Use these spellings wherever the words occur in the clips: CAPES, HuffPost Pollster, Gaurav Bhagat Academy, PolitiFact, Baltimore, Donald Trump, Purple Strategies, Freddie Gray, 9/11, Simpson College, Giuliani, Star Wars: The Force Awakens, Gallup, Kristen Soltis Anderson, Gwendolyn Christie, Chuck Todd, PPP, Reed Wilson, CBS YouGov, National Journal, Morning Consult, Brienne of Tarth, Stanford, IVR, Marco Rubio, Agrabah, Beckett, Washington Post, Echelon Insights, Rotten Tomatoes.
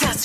That's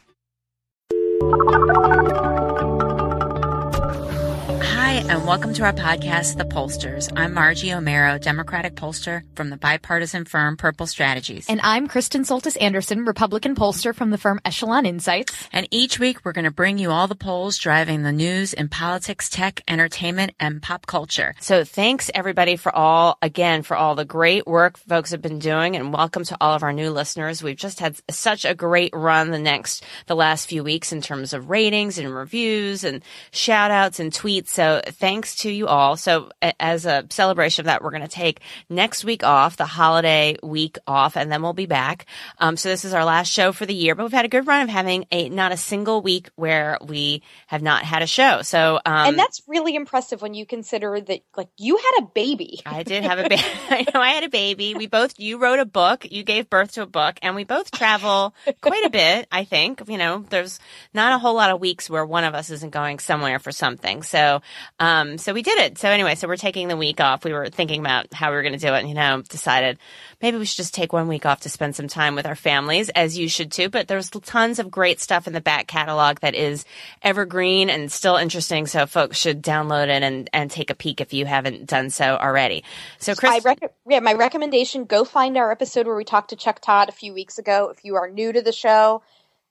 Hi, and welcome to our podcast, The Pollsters. I'm Margie Omero, Democratic pollster from the bipartisan firm Purple Strategies. And I'm Kristen Soltis Anderson, Republican pollster from the firm Echelon Insights. And each week, we're going to bring you all the polls driving the news in politics, tech, entertainment, and pop culture. So thanks, everybody, for all the great work folks have been doing, and welcome to all of our new listeners. We've just had such a great run the last few weeks in terms of ratings and reviews and shout-outs and tweets. So thanks to you all. So as a celebration of that, we're going to take next week off, the holiday week off, and then we'll be back. So this is our last show for the year, but we've had a good run of having not a single week where we have not had a show. So and that's really impressive when you consider that, like, you had a baby. I did have a baby. I know I had a baby. You wrote a book, you gave birth to a book, and we both travel quite a bit, I think. You know, there's not a whole lot of weeks where one of us isn't going somewhere for something. So we did it. So anyway, so we're taking the week off. We were thinking about how we were going to do it and, decided maybe we should just take one week off to spend some time with our families, as you should too. But there's tons of great stuff in the back catalog that is evergreen and still interesting. So folks should download it and take a peek if you haven't done so already. So Chris, my recommendation, go find our episode where we talked to Chuck Todd a few weeks ago. If you are new to the show,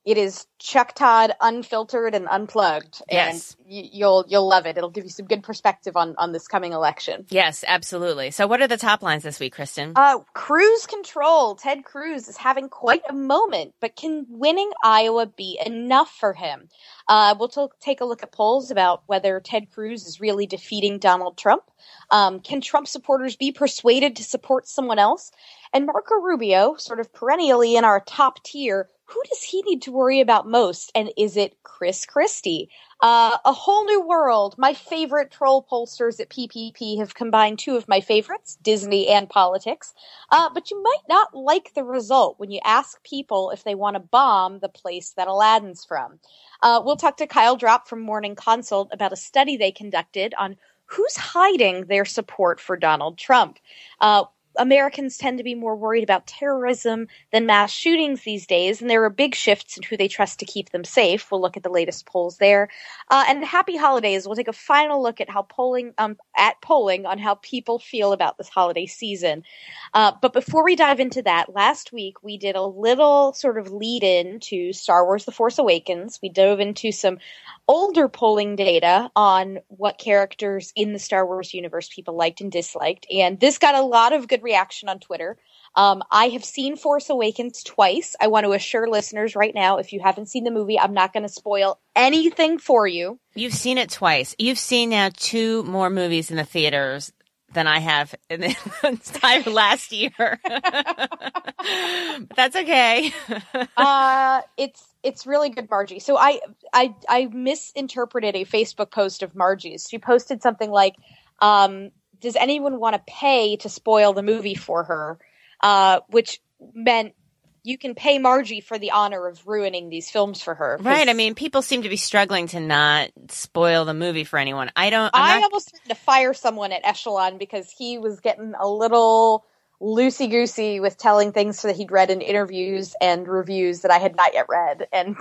it is Chuck Todd unfiltered and unplugged, yes. And you'll love it. It'll give you some good perspective on this coming election. Yes, absolutely. So what are the top lines this week, Kristen? Cruise control. Ted Cruz is having quite a moment, but can winning Iowa be enough for him? We'll take a look at polls about whether Ted Cruz is really defeating Donald Trump. Can Trump supporters be persuaded to support someone else? And Marco Rubio, sort of perennially in our top tier, who does he need to worry about most? And is it Chris Christie? A Whole New World. My favorite troll pollsters at PPP have combined two of my favorites, Disney and politics. But you might not like the result when you ask people if they want to bomb the place that Aladdin's from. We'll talk to Kyle Dropp from Morning Consult about a study they conducted on who's hiding their support for Donald Trump. Americans tend to be more worried about terrorism than mass shootings these days, and there are big shifts in who they trust to keep them safe. We'll look at the latest polls there. And happy holidays. We'll take a final look at polling on how people feel about this holiday season. But before we dive into that, last week we did a little sort of lead-in to Star Wars The Force Awakens. We dove into some older polling data on what characters in the Star Wars universe people liked and disliked, and this got a lot of good reaction on Twitter. I have seen Force Awakens twice. I want to assure listeners right now, if you haven't seen the movie, I'm not going to spoil anything for you. You've seen it twice. You've seen now two more movies in the theaters than I have in the entire last year. But that's okay. It's really good, Margie. So I misinterpreted a Facebook post of Margie's. She posted something like, does anyone want to pay to spoil the movie for her? Which meant you can pay Margie for the honor of ruining these films for her. Right. I mean, people seem to be struggling to not spoil the movie for anyone. I almost had to fire someone at Echelon because he was getting a little loosey-goosey with telling things that he'd read in interviews and reviews that I had not yet read. And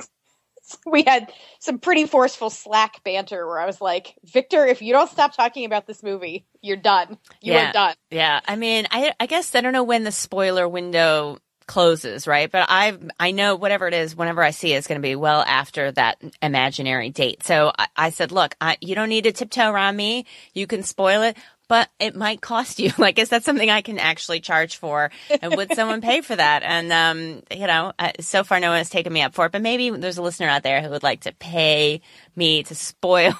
we had some pretty forceful Slack banter where I was like, Victor, if you don't stop talking about this movie, you're done. You are done. Yeah. I mean, I guess I don't know when the spoiler window closes, right? But I know whatever it is, whenever I see it, it's going to be well after that imaginary date. So I said, look, you don't need to tiptoe around me. You can spoil it, but it might cost you. Like, is that something I can actually charge for? And would someone pay for that? And, you know, so far no one has taken me up for it. But maybe there's a listener out there who would like to pay me to spoil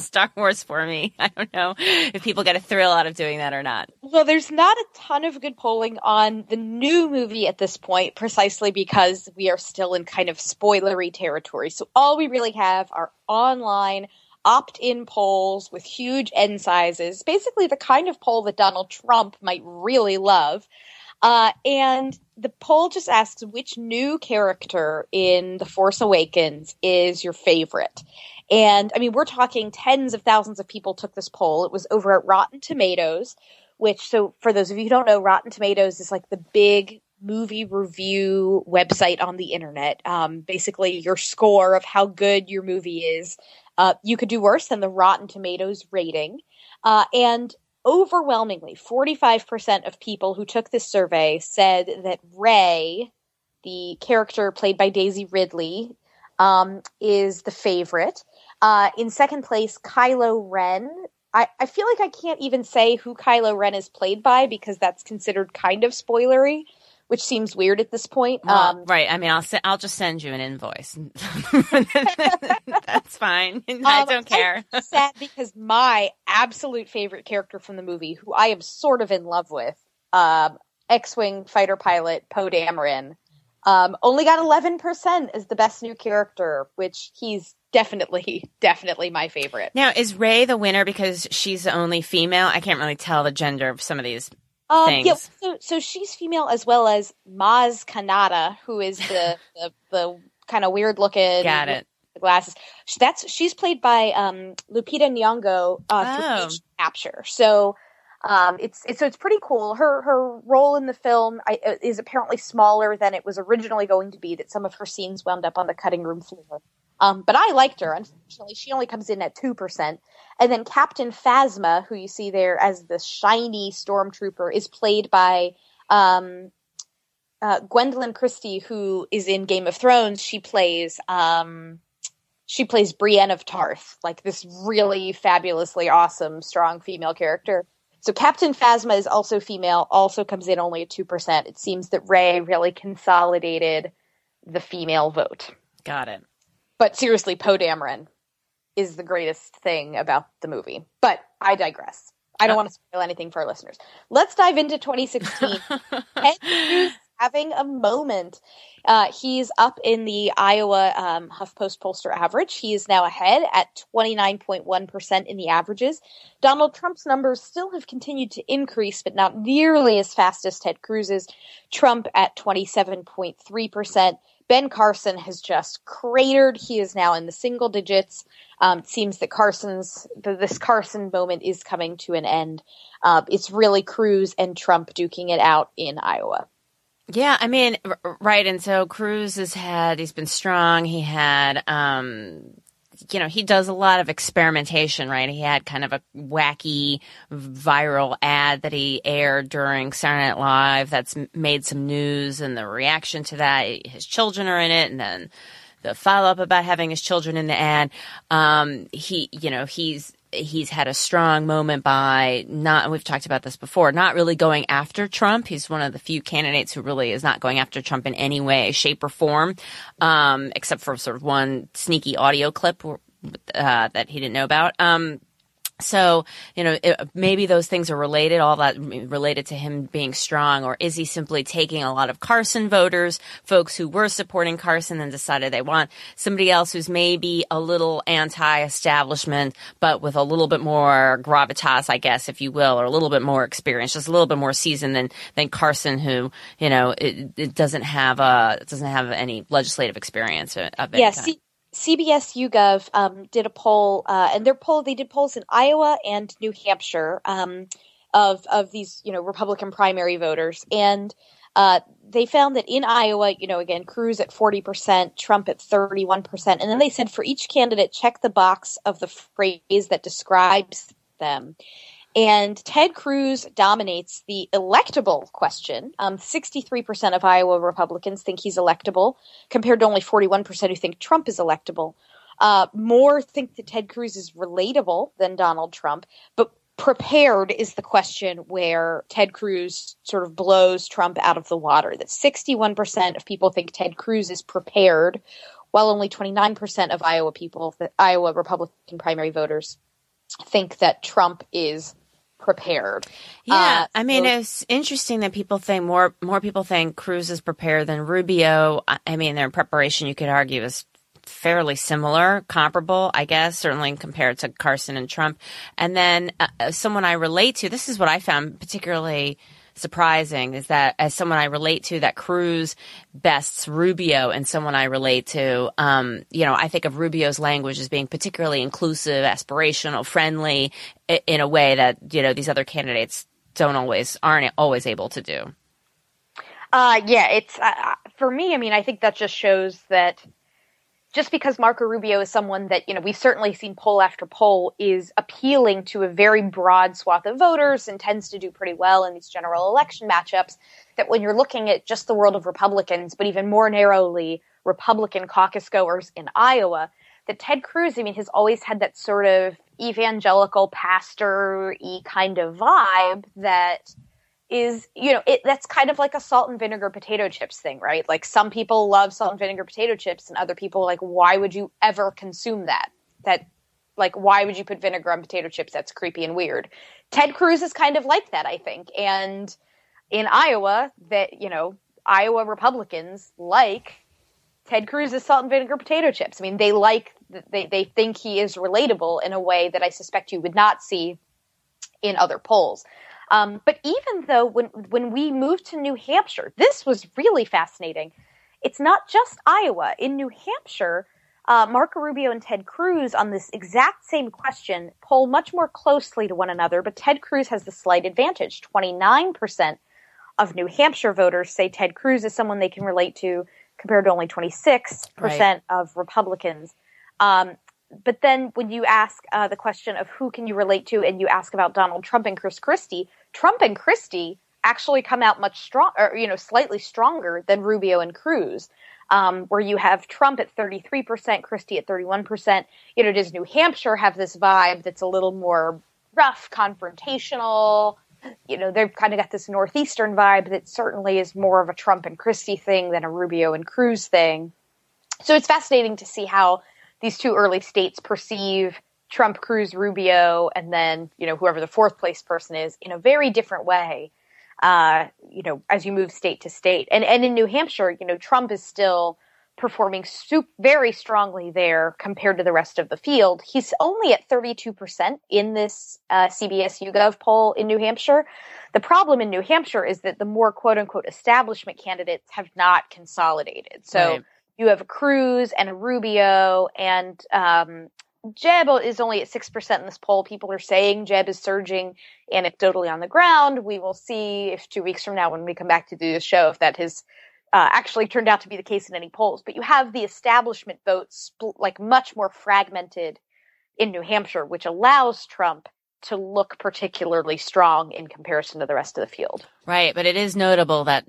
Star Wars for me. I don't know if people get a thrill out of doing that or not. Well, there's not a ton of good polling on the new movie at this point, precisely because we are still in kind of spoilery territory. So all we really have are online opt-in polls with huge end sizes, basically the kind of poll that Donald Trump might really love. And the poll just asks which new character in The Force Awakens is your favorite. And I mean, we're talking tens of thousands of people took this poll. It was over at Rotten Tomatoes, which, so for those of you who don't know, Rotten Tomatoes is like the big movie review website on the internet. Basically your score of how good your movie is. You could do worse than the Rotten Tomatoes rating. And overwhelmingly, 45% of people who took this survey said that Rey, the character played by Daisy Ridley, is the favorite. In second place, Kylo Ren. I feel like I can't even say who Kylo Ren is played by because that's considered kind of spoilery, which seems weird at this point. Right. I mean, I'll just send you an invoice. That's fine. I don't care. I'm sad because my absolute favorite character from the movie, who I am sort of in love with, X-Wing fighter pilot Poe Dameron, only got 11% as the best new character, which he's definitely my favorite. Now, is Rey the winner because she's the only female? I can't really tell the gender of some of these. Yeah, so she's female, as well as Maz Kanata, who is the kind of weird looking glasses. She's played by Lupita Nyong'o through Page Capture. So it's pretty cool. Her role in the film is apparently smaller than it was originally going to be. That some of her scenes wound up on the cutting room floor. But I liked her. Unfortunately, she only comes in at 2%. And then Captain Phasma, who you see there as the shiny stormtrooper, is played by Gwendolyn Christie, who is in Game of Thrones. She plays Brienne of Tarth, like this really fabulously awesome, strong female character. So Captain Phasma is also female, also comes in only at 2%. It seems that Rey really consolidated the female vote. Got it. But seriously, Poe Dameron is the greatest thing about the movie. But I digress. I don't want to spoil anything for our listeners. Let's dive into 2016. Ted Cruz having a moment. He's up in the Iowa HuffPost Pollster average. He is now ahead at 29.1% in the averages. Donald Trump's numbers still have continued to increase, but not nearly as fast as Ted Cruz's. Trump at 27.3%. Ben Carson has just cratered. He is now in the single digits. It seems that this Carson moment is coming to an end. It's really Cruz and Trump duking it out in Iowa. Yeah, I mean, right. And so Cruz he's been strong. He had, you know, he does a lot of experimentation, right? He had kind of a wacky viral ad that he aired during Saturday Night Live that's made some news, and the reaction to that, his children are in it, and then the follow-up about having his children in the ad. He's had a strong moment by not, and we've talked about this before, not really going after Trump. He's one of the few candidates who really is not going after Trump in any way, shape, or form, except for sort of one sneaky audio clip that he didn't know about. So, you know, maybe those things are related, all that related to him being strong, or is he simply taking a lot of Carson voters, folks who were supporting Carson and decided they want somebody else who's maybe a little anti-establishment, but with a little bit more gravitas, I guess, if you will, or a little bit more experience, just a little bit more seasoned than Carson, who, you know, it doesn't have any legislative experience of any kind. CBS YouGov did a poll, and they did polls in Iowa and New Hampshire of these, you know, Republican primary voters, and they found that in Iowa, you know, again, Cruz at 40%, Trump at 31%, and then they said for each candidate, check the box of the phrase that describes them. And Ted Cruz dominates the electable question. 63% of Iowa Republicans think he's electable, compared to only 41% who think Trump is electable. More think that Ted Cruz is relatable than Donald Trump, but prepared is the question where Ted Cruz sort of blows Trump out of the water. That 61% of people think Ted Cruz is prepared, while only 29% of Iowa people, the Iowa Republican primary voters, think that Trump is prepared. Yeah, I mean, it's interesting that people think more people think Cruz is prepared than Rubio. I mean, their preparation, you could argue, is fairly similar, comparable, I guess, certainly compared to Carson and Trump. And then someone I relate to, this is what I found particularly surprising, is that as someone I relate to, that Cruz bests Rubio, and someone I relate to, I think of Rubio's language as being particularly inclusive, aspirational, friendly, in a way that, you know, these other candidates aren't always able to do. For me, I mean, I think that just shows that just because Marco Rubio is someone that, you know, we've certainly seen poll after poll is appealing to a very broad swath of voters and tends to do pretty well in these general election matchups, that when you're looking at just the world of Republicans, but even more narrowly Republican caucus goers in Iowa, that Ted Cruz, I mean, has always had that sort of evangelical pastor-y kind of vibe that is, you know, that's kind of like a salt and vinegar potato chips thing, right? Like, some people love salt and vinegar potato chips, and other people are like, why would you ever consume that? Like, why would you put vinegar on potato chips? That's creepy and weird. Ted Cruz is kind of like that, I think. And in Iowa, that, you know, Iowa Republicans like Ted Cruz's salt and vinegar potato chips. I mean, they think he is relatable in a way that I suspect you would not see in other polls. But even though when we moved to New Hampshire, this was really fascinating. It's not just Iowa. In New Hampshire, Marco Rubio and Ted Cruz on this exact same question poll much more closely to one another, but Ted Cruz has the slight advantage. 29% of New Hampshire voters say Ted Cruz is someone they can relate to, compared to only 26% right. of Republicans. But then when you ask the question of who can you relate to, and you ask about Donald Trump and Chris Christie, Trump and Christie actually come out much stronger, you know, slightly stronger than Rubio and Cruz, where you have Trump at 33%, Christie at 31%. You know, does New Hampshire have this vibe that's a little more rough, confrontational? You know, they've kind of got this Northeastern vibe that certainly is more of a Trump and Christie thing than a Rubio and Cruz thing. So it's fascinating to see how these two early states perceive Trump, Cruz, Rubio, and then, you know, whoever the fourth place person is, in a very different way, you know, as you move state to state. And in New Hampshire, you know, Trump is still performing very strongly there compared to the rest of the field. He's only at 32% in this CBS YouGov poll in New Hampshire. The problem in New Hampshire is that the more quote-unquote establishment candidates have not consolidated. So right. You have a Cruz and a Rubio, and Jeb is only at 6% in this poll. People are saying Jeb is surging anecdotally on the ground. We will see if 2 weeks from now when we come back to do the show if that has actually turned out to be the case in any polls. But you have the establishment votes like much more fragmented in New Hampshire, which allows Trump to look particularly strong in comparison to the rest of the field. Right, but it is notable that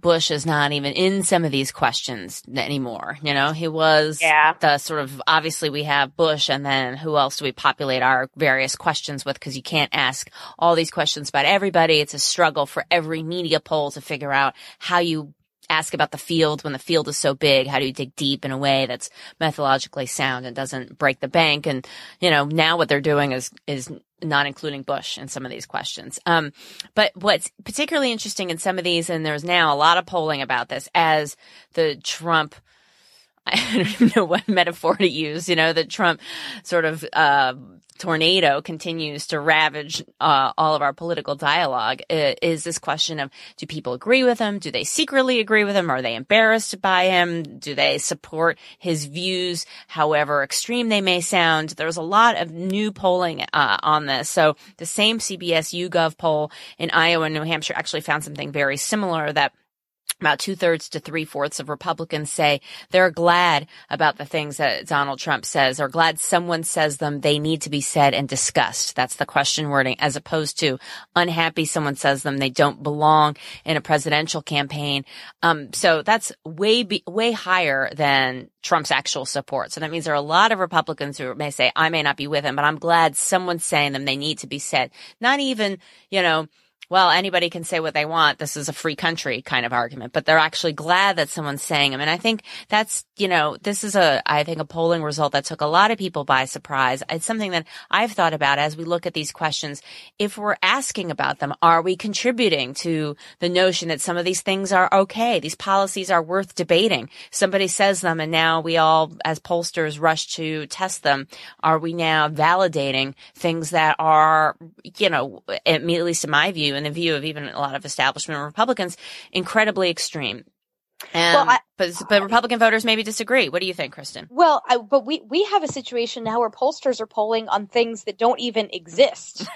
Bush is not even in some of these questions anymore. You know, he was the sort of, obviously we have Bush, and then who else do we populate our various questions with? Because you can't ask all these questions about everybody. It's a struggle for every media poll to figure out how you ask about the field when the field is so big. How do you dig deep in a way that's methodologically sound and doesn't break the bank? And, you know, now what they're doing is not including Bush in some of these questions. But what's particularly interesting in some of these, and there's now a lot of polling about this, as the Trump, I don't even know what metaphor to use, you know, the Trump sort of tornado continues to ravage all of our political dialogue, is this question of, do people agree with him? Do they secretly agree with him? Are they embarrassed by him? Do they support his views, however extreme they may sound? There's a lot of new polling on this. So the same CBS YouGov poll in Iowa and New Hampshire actually found something very similar, that About 2/3 to 3/4 of Republicans say they're glad about the things that Donald Trump says, or glad someone says them. They need to be said and discussed. That's the question wording, as opposed to unhappy someone says them. They don't belong in a presidential campaign. So that's way higher than Trump's actual support. So that means there are a lot of Republicans who may say, I may not be with him, but I'm glad someone's saying them. They need to be said. Not even, well, anybody can say what they want. This is a free country kind of argument, but they're actually glad that someone's saying them. And I think that's, this is a polling result that took a lot of people by surprise. It's something that I've thought about as we look at these questions. If we're asking about them, are we contributing to the notion that some of these things are okay? These policies are worth debating. Somebody says them and now we all, as pollsters, rush to test them. Are we now validating things that are, at least in my view, in the view of even a lot of establishment Republicans, incredibly extreme. But Republican voters maybe disagree. What do you think, Kristen? Well, we have a situation now where pollsters are polling on things that don't even exist.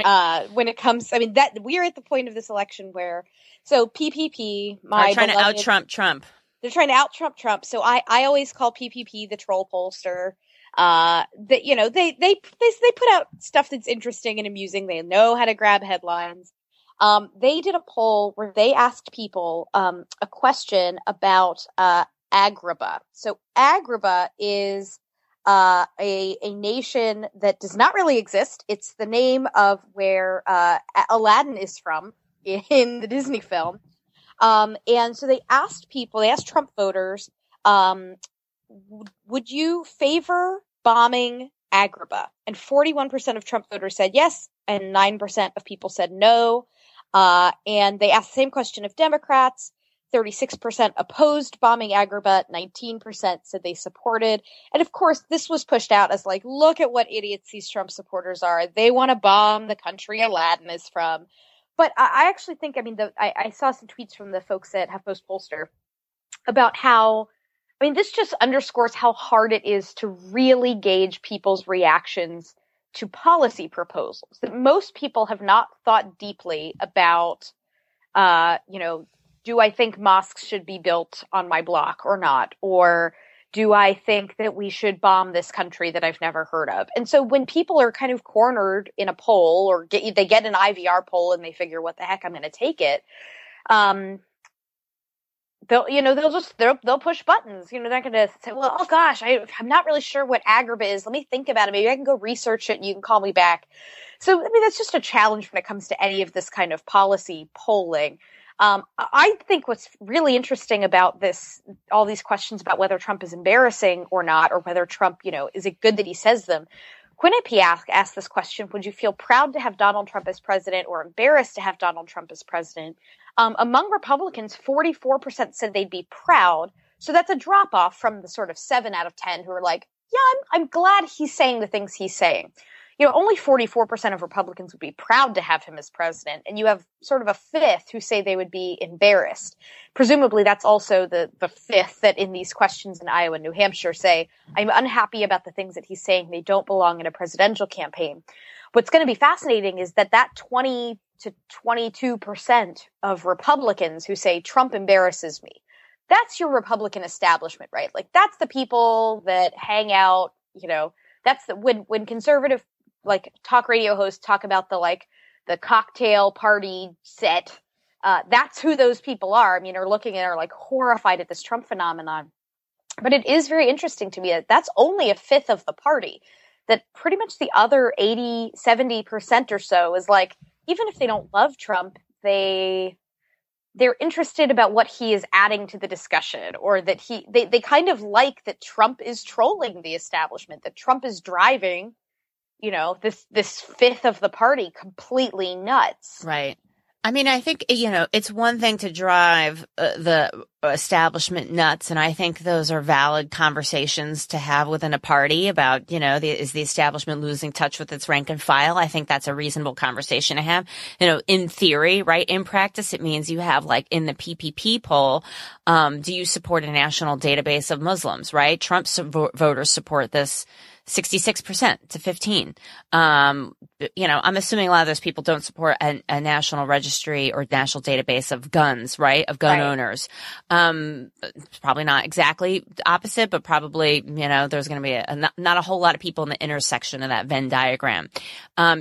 When it comes, that we are at the point of this election where, so PPP, are trying to out-Trump Trump. They're trying to out-Trump Trump. So I always call PPP the troll pollster. That they put out stuff that's interesting and amusing. They know how to grab headlines. They did a poll where they asked people a question about Agrabah. So Agrabah is a nation that does not really exist. It's the name of where Aladdin is from in the Disney film. And so they asked Trump voters, would you favor bombing Agrabah? And 41% of Trump voters said yes, and 9% of people said no. And they asked the same question of Democrats. 36% opposed bombing Agrabah. 19% said they supported. And of course, this was pushed out as look at what idiots these Trump supporters are. They want to bomb the country Aladdin is from. But I actually think, I saw some tweets from the folks at HuffPost Pollster about how, this just underscores how hard it is to really gauge people's reactions to policy proposals, that most people have not thought deeply about, do I think mosques should be built on my block or not? Or do I think that we should bomb this country that I've never heard of? And so when people are kind of cornered in a poll, or they get an IVR poll and they figure, what the heck, I'm going to take it. They'll push buttons. They're not going to say, well, oh gosh, I'm not really sure what Agrabah is. Let me think about it. Maybe I can go research it and you can call me back. So, that's just a challenge when it comes to any of this kind of policy polling. I think what's really interesting about this, all these questions about whether Trump is embarrassing or not, or whether Trump, is it good that he says them? Quinnipiac asked this question, would you feel proud to have Donald Trump as president or embarrassed to have Donald Trump as president? Among Republicans, 44% said they'd be proud. So that's a drop off from the sort of 7 out of 10 who are like, yeah, I'm glad he's saying the things he's saying. Only 44% of Republicans would be proud to have him as president. And you have sort of a fifth who say they would be embarrassed. Presumably that's also the fifth that in these questions in Iowa and New Hampshire say, I'm unhappy about the things that he's saying. They don't belong in a presidential campaign. What's going to be fascinating is that 20 to 22% of Republicans who say Trump embarrasses me. That's your Republican establishment, right? That's the people that hang out, that's when conservative talk radio hosts talk about the cocktail party set. That's who those people are. Are looking and are horrified at this Trump phenomenon. But it is very interesting to me that that's only a fifth of the party, that pretty much the other 70% or so is even if they don't love Trump, they're interested about what he is adding to the discussion, or that they kind of like that Trump is trolling the establishment, that Trump is driving this fifth of the party completely nuts. Right. I think, it's one thing to drive the establishment nuts. And I think those are valid conversations to have within a party about, is the establishment losing touch with its rank and file? I think that's a reasonable conversation to have, in theory, right? In practice, it means you have in the PPP poll, do you support a national database of Muslims, right? Trump voters support this 66% to 15. You know, I'm assuming a lot of those people don't support a national registry or national database of guns, right? Of gun owners. Probably not exactly opposite, but probably, you know, there's going to be not a whole lot of people in the intersection of that Venn diagram.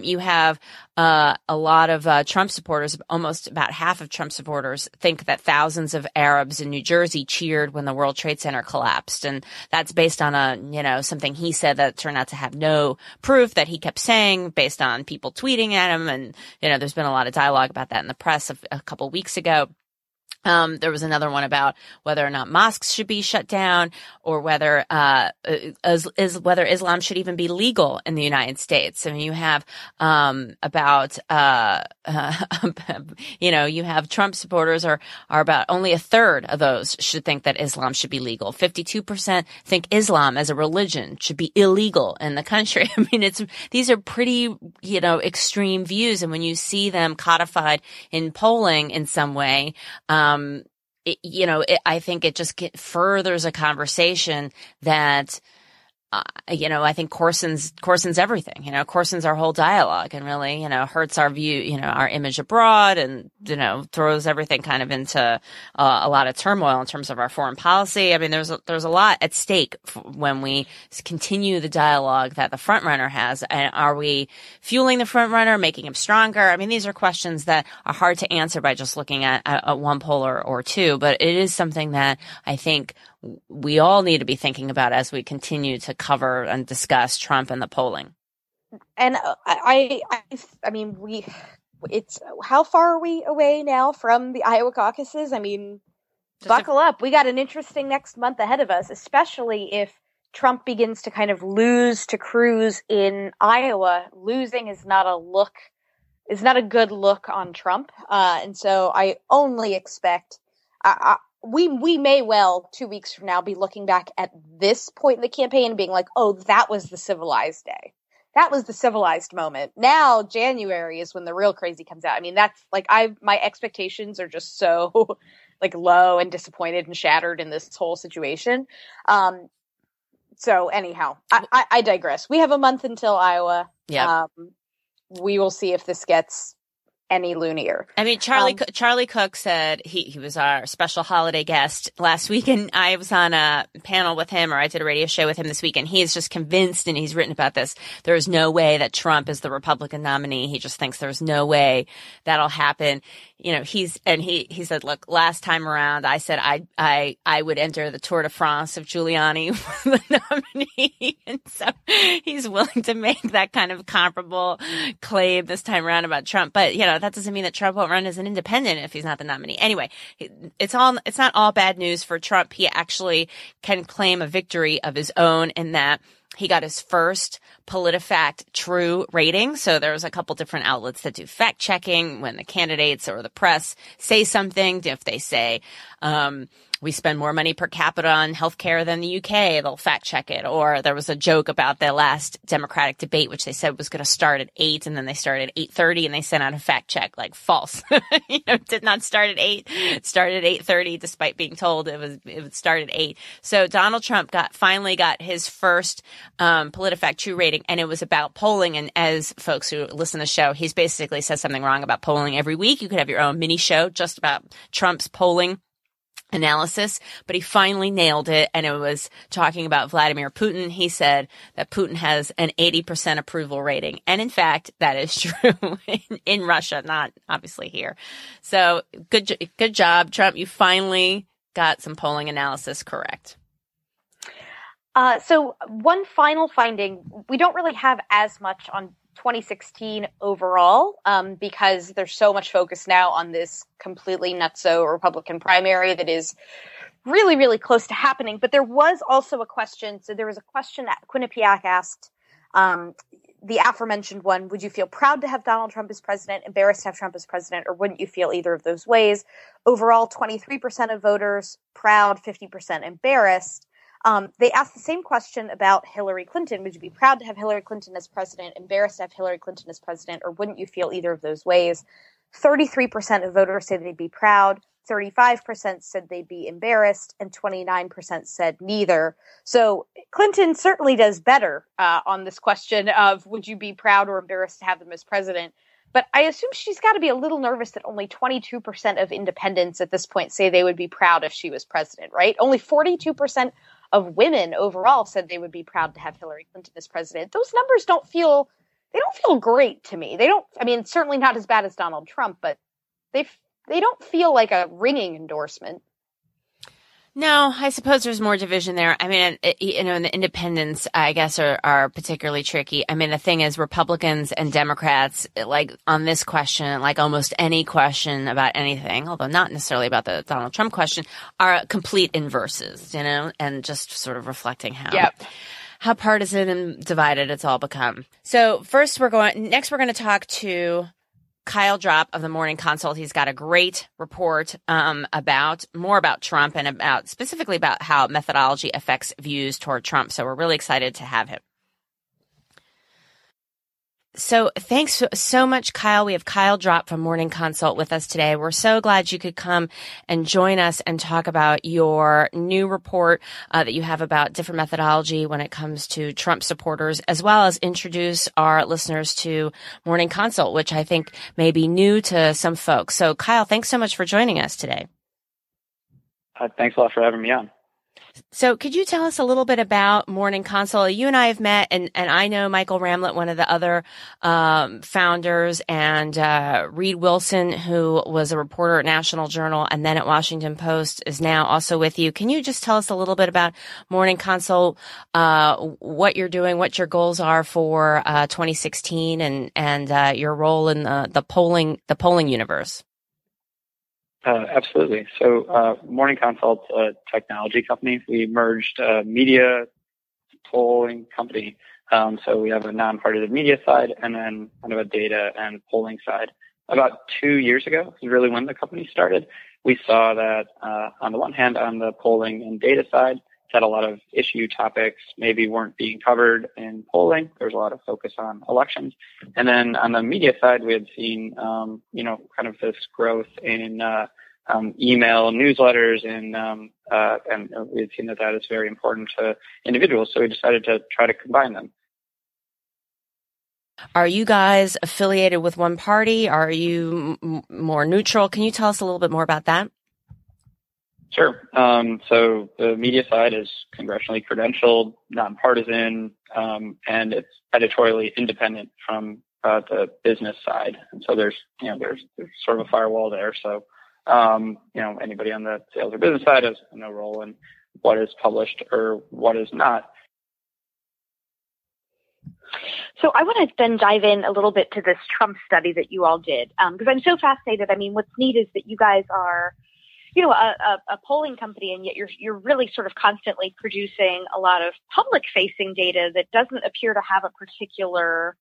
You have, a lot of, Trump supporters, almost about half of Trump supporters think that thousands of Arabs in New Jersey cheered when the World Trade Center collapsed. And that's based on a, you know, something he said that turned out to have no proof that he kept saying based on people tweeting at him. And, you know, there's been a lot of dialogue about that in the press a couple weeks ago. There was another one about whether or not mosques should be shut down, or whether whether Islam should even be legal in the United States. I mean, you have about you know, you have Trump supporters are about only a third of those should think that Islam should be legal. 52% think Islam as a religion should be illegal in the country. I mean, these are pretty, you know, extreme views, and when you see them codified in polling in some way. I think it just furthers a conversation that, you know, I think Corson's everything, you know, Corson's our whole dialogue, and really, you know, hurts our view, you know, our image abroad, and, you know, throws everything kind of into a lot of turmoil in terms of our foreign policy. I mean, there's a lot at stake when we continue the dialogue that the front runner has. And are we fueling the front runner, making him stronger? I mean, these are questions that are hard to answer by just looking at one poll or two, but it is something that I think we all need to be thinking about as we continue to cover and discuss Trump and the polling. And I mean, it's how far are we away now from the Iowa caucuses? I mean, buckle up. We got an interesting next month ahead of us, especially if Trump begins to kind of lose to Cruz in Iowa. Losing is not a look. It's not a good look on Trump. And so I only expect, we may well 2 weeks from now be looking back at this point in the campaign and being like, oh, that was the civilized day. That was the civilized moment. Now January is when the real crazy comes out. I mean, that's like my expectations are just so like low and disappointed and shattered in this whole situation. So anyhow, I digress. We have a month until Iowa. Yeah. We will see if this gets any loonier. I mean, Charlie Cook said he was our special holiday guest last week, and I was on a panel with him, or I did a radio show with him this week, and he is just convinced, and he's written about this, there is no way that Trump is the Republican nominee. He just thinks there's no way that'll happen. You know, he said, look, last time around, I said I would enter the Tour de France of Giuliani with the nominee, and so he's willing to make that kind of comparable claim this time around about Trump. But, you know, that doesn't mean that Trump won't run as an independent if he's not the nominee. Anyway, it's not all bad news for Trump. He actually can claim a victory of his own in that he got his first PolitiFact true rating. So there's a couple different outlets that do fact checking when the candidates or the press say something. If they say, we spend more money per capita on healthcare than the UK, they'll fact check it. Or there was a joke about their last Democratic debate, which they said was going to start at 8, and then they started at 8:30, and they sent out a fact check like false. You know, it did not start at 8. It started at 8:30, despite being told it would start at 8. So Donald Trump finally got his first PolitiFact true rating, and it was about polling. And as folks who listen to the show, he's basically says something wrong about polling every week. You could have your own mini show just about Trump's polling analysis, but he finally nailed it, and it was talking about Vladimir Putin. He said that Putin has an 80% approval rating, and in fact, that is true in Russia, not obviously here. So good job, Trump. You finally got some polling analysis correct. So one final finding, we don't really have as much on 2016 overall, because there's so much focus now on this completely nutso Republican primary that is really, really close to happening. But there was also a question. So there was a question that Quinnipiac asked, the aforementioned one, would you feel proud to have Donald Trump as president, embarrassed to have Trump as president, or wouldn't you feel either of those ways? Overall, 23% of voters proud, 50% embarrassed. They asked the same question about Hillary Clinton. Would you be proud to have Hillary Clinton as president, embarrassed to have Hillary Clinton as president, or wouldn't you feel either of those ways? 33% of voters say they'd be proud. 35% said they'd be embarrassed, and 29% said neither. So Clinton certainly does better on this question of would you be proud or embarrassed to have them as president? But I assume she's got to be a little nervous that only 22% of independents at this point say they would be proud if she was president, right? Only 42% of women overall said they would be proud to have Hillary Clinton as president. Those numbers don't feel great to me. They don't, I mean, certainly not as bad as Donald Trump, but they don't feel like a ringing endorsement. No, I suppose there's more division there. I mean, and the independents, I guess, are particularly tricky. I mean, the thing is Republicans and Democrats, like on this question, like almost any question about anything, although not necessarily about the Donald Trump question, are complete inverses, you know, and just sort of reflecting how partisan and divided it's all become. So first next we're going to talk to Kyle Dropp of the Morning Consult. He's got a great report about Trump and specifically about how methodology affects views toward Trump. So we're really excited to have him. So thanks so much, Kyle. We have Kyle Dropp from Morning Consult with us today. We're so glad you could come and join us and talk about your new report that you have about different methodology when it comes to Trump supporters, as well as introduce our listeners to Morning Consult, which I think may be new to some folks. So, Kyle, thanks so much for joining us today. Thanks a lot for having me on. So could you tell us a little bit about Morning Consult? You and I have met, and I know Michael Ramlett, one of the other founders, and Reed Wilson, who was a reporter at National Journal and then at Washington Post, is now also with you. Can you just tell us a little bit about Morning Consult, what you're doing, what your goals are for 2016, and your role in the polling universe? Absolutely. So Morning Consult, a technology company, we merged a media polling company. So we have a nonpartisan media side and then kind of a data and polling side. About 2 years ago is really when the company started. We saw that on the one hand, on the polling and data side, that a lot of issue topics maybe weren't being covered in polling. There was a lot of focus on elections. And then on the media side, we had seen, kind of this growth in email newsletters, and we had seen that is very important to individuals. So we decided to try to combine them. Are you guys affiliated with one party? Are you more neutral? Can you tell us a little bit more about that? Sure. So the media side is congressionally credentialed, nonpartisan, and it's editorially independent from the business side. And so there's sort of a firewall there. So anybody on the sales or business side has no role in what is published or what is not. So I want to then dive in a little bit to this Trump study that you all did, because I'm so fascinated. I mean, what's neat is that you guys are, a polling company, and yet you're really sort of constantly producing a lot of public facing data that doesn't appear to have a particular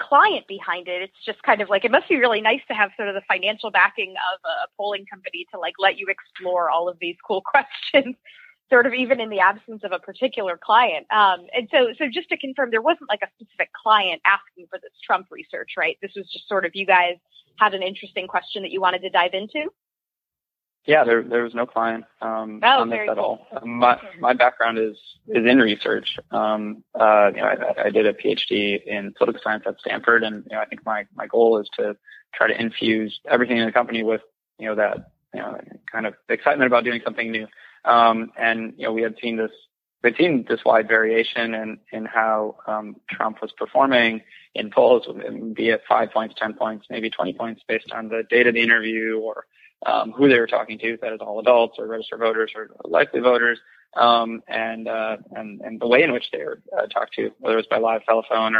client behind it. It's just kind of like, it must be really nice to have sort of the financial backing of a polling company to like let you explore all of these cool questions, sort of even in the absence of a particular client. And so just to confirm, there wasn't like a specific client asking for this Trump research, right? This was just sort of, you guys had an interesting question that you wanted to dive into. Yeah, there was no client on this at all. My background is in research. I did a PhD in political science at Stanford, and I think my goal is to try to infuse everything in the company with that kind of excitement about doing something new. We've seen this wide variation in how Trump was performing in polls, be it 5 points, 10 points, maybe 20 points, based on the date of the interview or who they were talking to, that is all adults or registered voters or likely voters, and the way in which they were talked to, whether it was by live telephone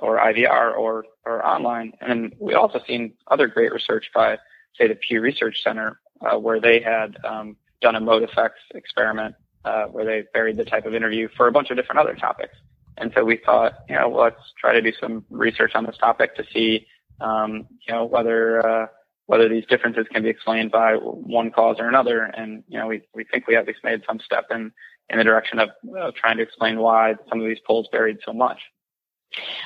or IVR or online. And we also seen other great research by, say, the Pew Research Center, where they had done a mode effects experiment where they varied the type of interview for a bunch of different other topics. And so we thought, let's try to do some research on this topic to see, whether these differences can be explained by one cause or another. And, we think we at least made some step in the direction of trying to explain why some of these polls varied so much.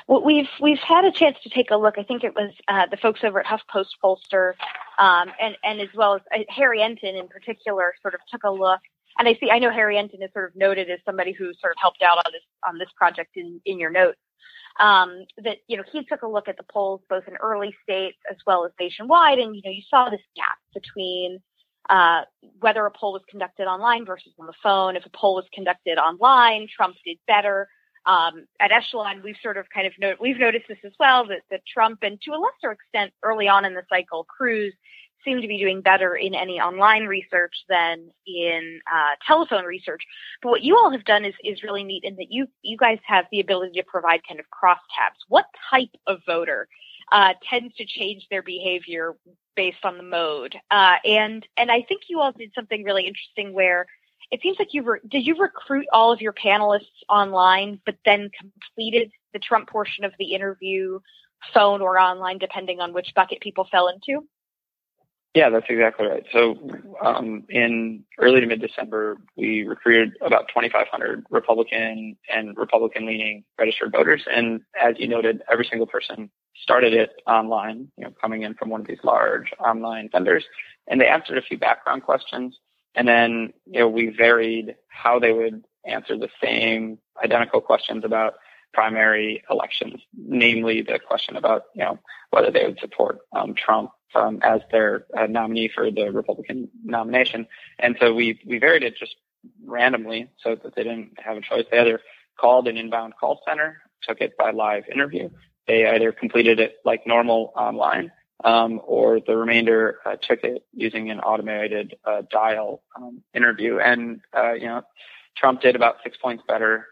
Well, we've had a chance to take a look. I think it was the folks over at HuffPost Pollster and as well as Harry Enten in particular sort of took a look. And I know Harry Enten is sort of noted as somebody who sort of helped out on this project in your notes. That, you know, he took a look at the polls both in early states as well as nationwide. And, you know, you saw this gap between whether a poll was conducted online versus on the phone. If a poll was conducted online, Trump did better. At Echelon, we've sort of kind of we've noticed this as well, that Trump and to a lesser extent early on in the cycle, Cruz seem to be doing better in any online research than in telephone research. But what you all have done is really neat in that you guys have the ability to provide kind of crosstabs. What type of voter tends to change their behavior based on the mode? And I think you all did something really interesting where it seems like did you recruit all of your panelists online, but then completed the Trump portion of the interview, phone or online, depending on which bucket people fell into? Yeah, that's exactly right. So in early to mid-December, we recruited about 2,500 Republican and Republican-leaning registered voters. And as you noted, every single person started it online, you know, coming in from one of these large online vendors. And they answered a few background questions. And then, you know, we varied how they would answer the same identical questions about primary elections, namely the question about, you know, whether they would support Trump as their nominee for the Republican nomination. And so we varied it just randomly so that they didn't have a choice. They either called an inbound call center, took it by live interview. They either completed it like normal online, or the remainder took it using an automated dial interview. And, you know, Trump did about 6 points better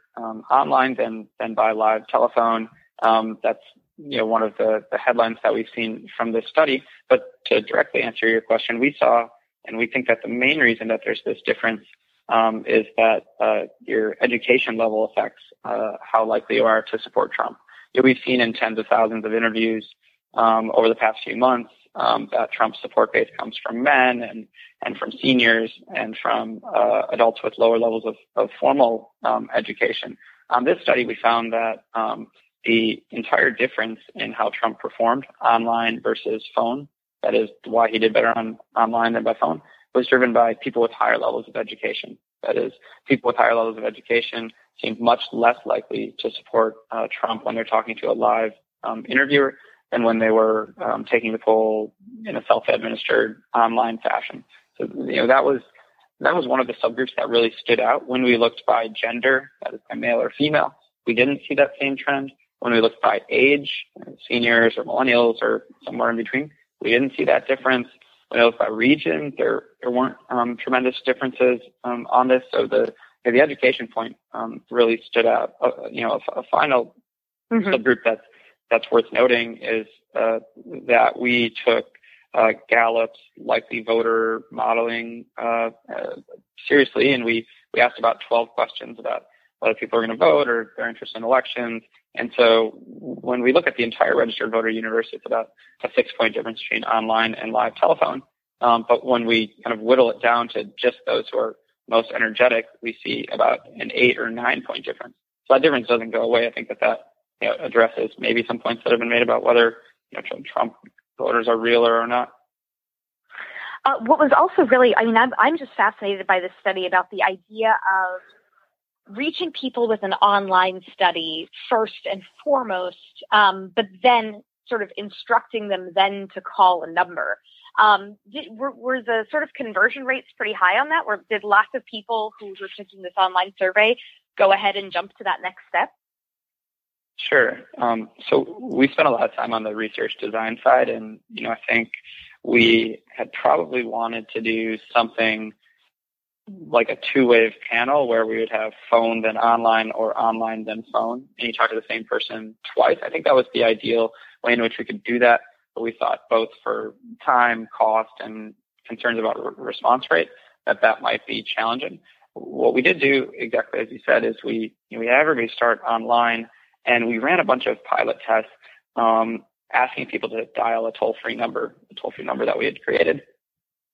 online than by live telephone. That's, you know, one of the headlines that we've seen from this study. But to directly answer your question, we saw, and we think that the main reason that there's this difference is that your education level affects how likely you are to support Trump. You know, we've seen in tens of thousands of interviews over the past few months that Trump's support base comes from men and from seniors and from adults with lower levels of formal education. On this study, we found that the entire difference in how Trump performed online versus phone, that is why he did better online than by phone, was driven by people with higher levels of education. That is, people with higher levels of education seemed much less likely to support Trump when they're talking to a live interviewer than when they were taking the poll in a self-administered online fashion. So, you know, that was one of the subgroups that really stood out. When we looked by gender, that is by male or female, we didn't see that same trend. When we looked by age, seniors or millennials or somewhere in between, we didn't see that difference. When we looked by region, there weren't tremendous differences on this. So the education point really stood out. You know, a final subgroup that's worth noting is that we took Gallup's likely voter modeling seriously, and we asked about 12 questions about whether people are going to vote or their interest in elections. And so when we look at the entire registered voter universe, it's about a 6-point difference between online and live telephone. But when we kind of whittle it down to just those who are most energetic, we see about an 8 or 9-point difference. So that difference doesn't go away. I think that you know, addresses maybe some points that have been made about whether, you know, Trump voters are realer or not. What was also really, I mean, I'm just fascinated by this study about the idea of reaching people with an online study first and foremost, but then sort of instructing them then to call a number. Were the sort of conversion rates pretty high on that? Or did lots of people who were taking this online survey go ahead and jump to that next step? Sure. So we spent a lot of time on the research design side, and, you know, I think we had probably wanted to do something like a two-wave panel where we would have phone then online or online then phone, and you talk to the same person twice. I think that was the ideal way in which we could do that, but we thought both for time, cost, and concerns about response rate that might be challenging. What we did do, exactly as you said, is we had everybody start online, and we ran a bunch of pilot tests asking people to dial a toll-free number that we had created.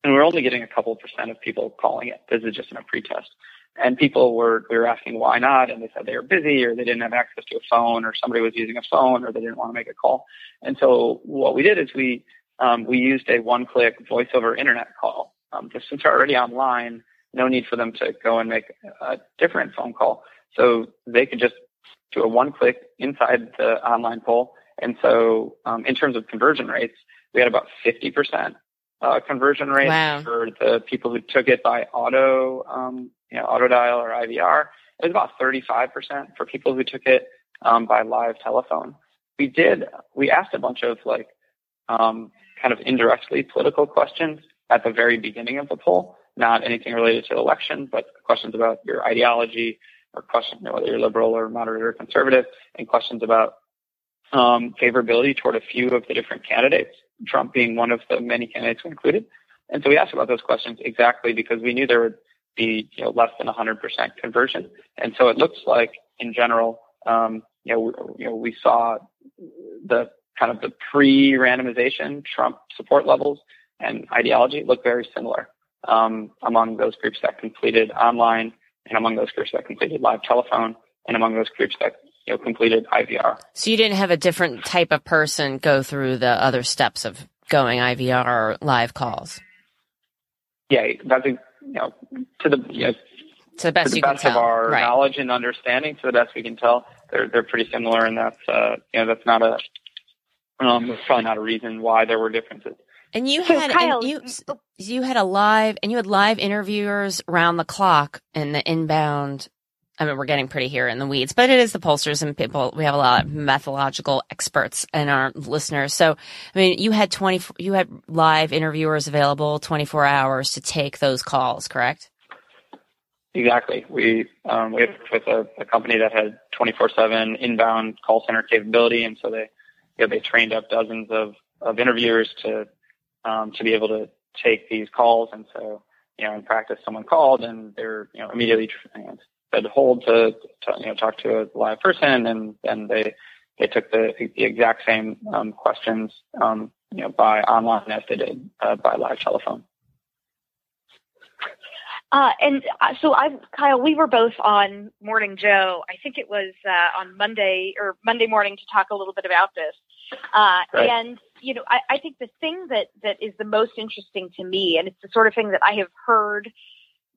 And we're only getting a couple % of people calling it. This is just in a pretest. And people we were asking why not, and they said they were busy or they didn't have access to a phone or somebody was using a phone or they didn't want to make a call. And so what we did is we we used a one-click voice over internet call. The students are already online, no need for them to go and make a different phone call. So they could just do a one-click inside the online poll. And so in terms of conversion rates, we had about 50% conversion rate. Wow. For the people who took it by auto, auto dial or IVR. It was about 35% for people who took it by live telephone. We asked a bunch of kind of indirectly political questions at the very beginning of the poll, not anything related to the election, but questions about your ideology or questions, whether you're liberal or moderate or conservative, and questions about favorability toward a few of the different candidates, Trump being one of the many candidates we included. And so we asked about those questions exactly because we knew there would be less than 100% conversion. And so it looks like, in general, we saw the kind of the pre-randomization Trump support levels and ideology look very similar among those groups that completed online, and among those groups that completed live telephone, and among those groups that completed IVR. So you didn't have a different type of person go through the other steps of going IVR or live calls. Yeah, that's to the best of our knowledge and understanding, to the best we can tell, they're pretty similar, and that's not a probably not a reason why there were differences. And you had live interviewers round the clock in the inbound. I mean, we're getting pretty here in the weeds, but it is the pollsters and people. We have a lot of methodological experts in our listeners. So, I mean, you had live interviewers available 24 hours to take those calls, correct? Exactly. We worked with a company that had 24/7 inbound call center capability, and so they trained up dozens of interviewers to be able to take these calls. And so, in practice, someone called and they're immediately said hold to talk to a live person, and then they took the exact same questions by online as they did by live telephone. So Kyle, we were both on Morning Joe. I think it was on Monday morning to talk a little bit about this. Right. And, I think the thing that is the most interesting to me, and it's the sort of thing that I have heard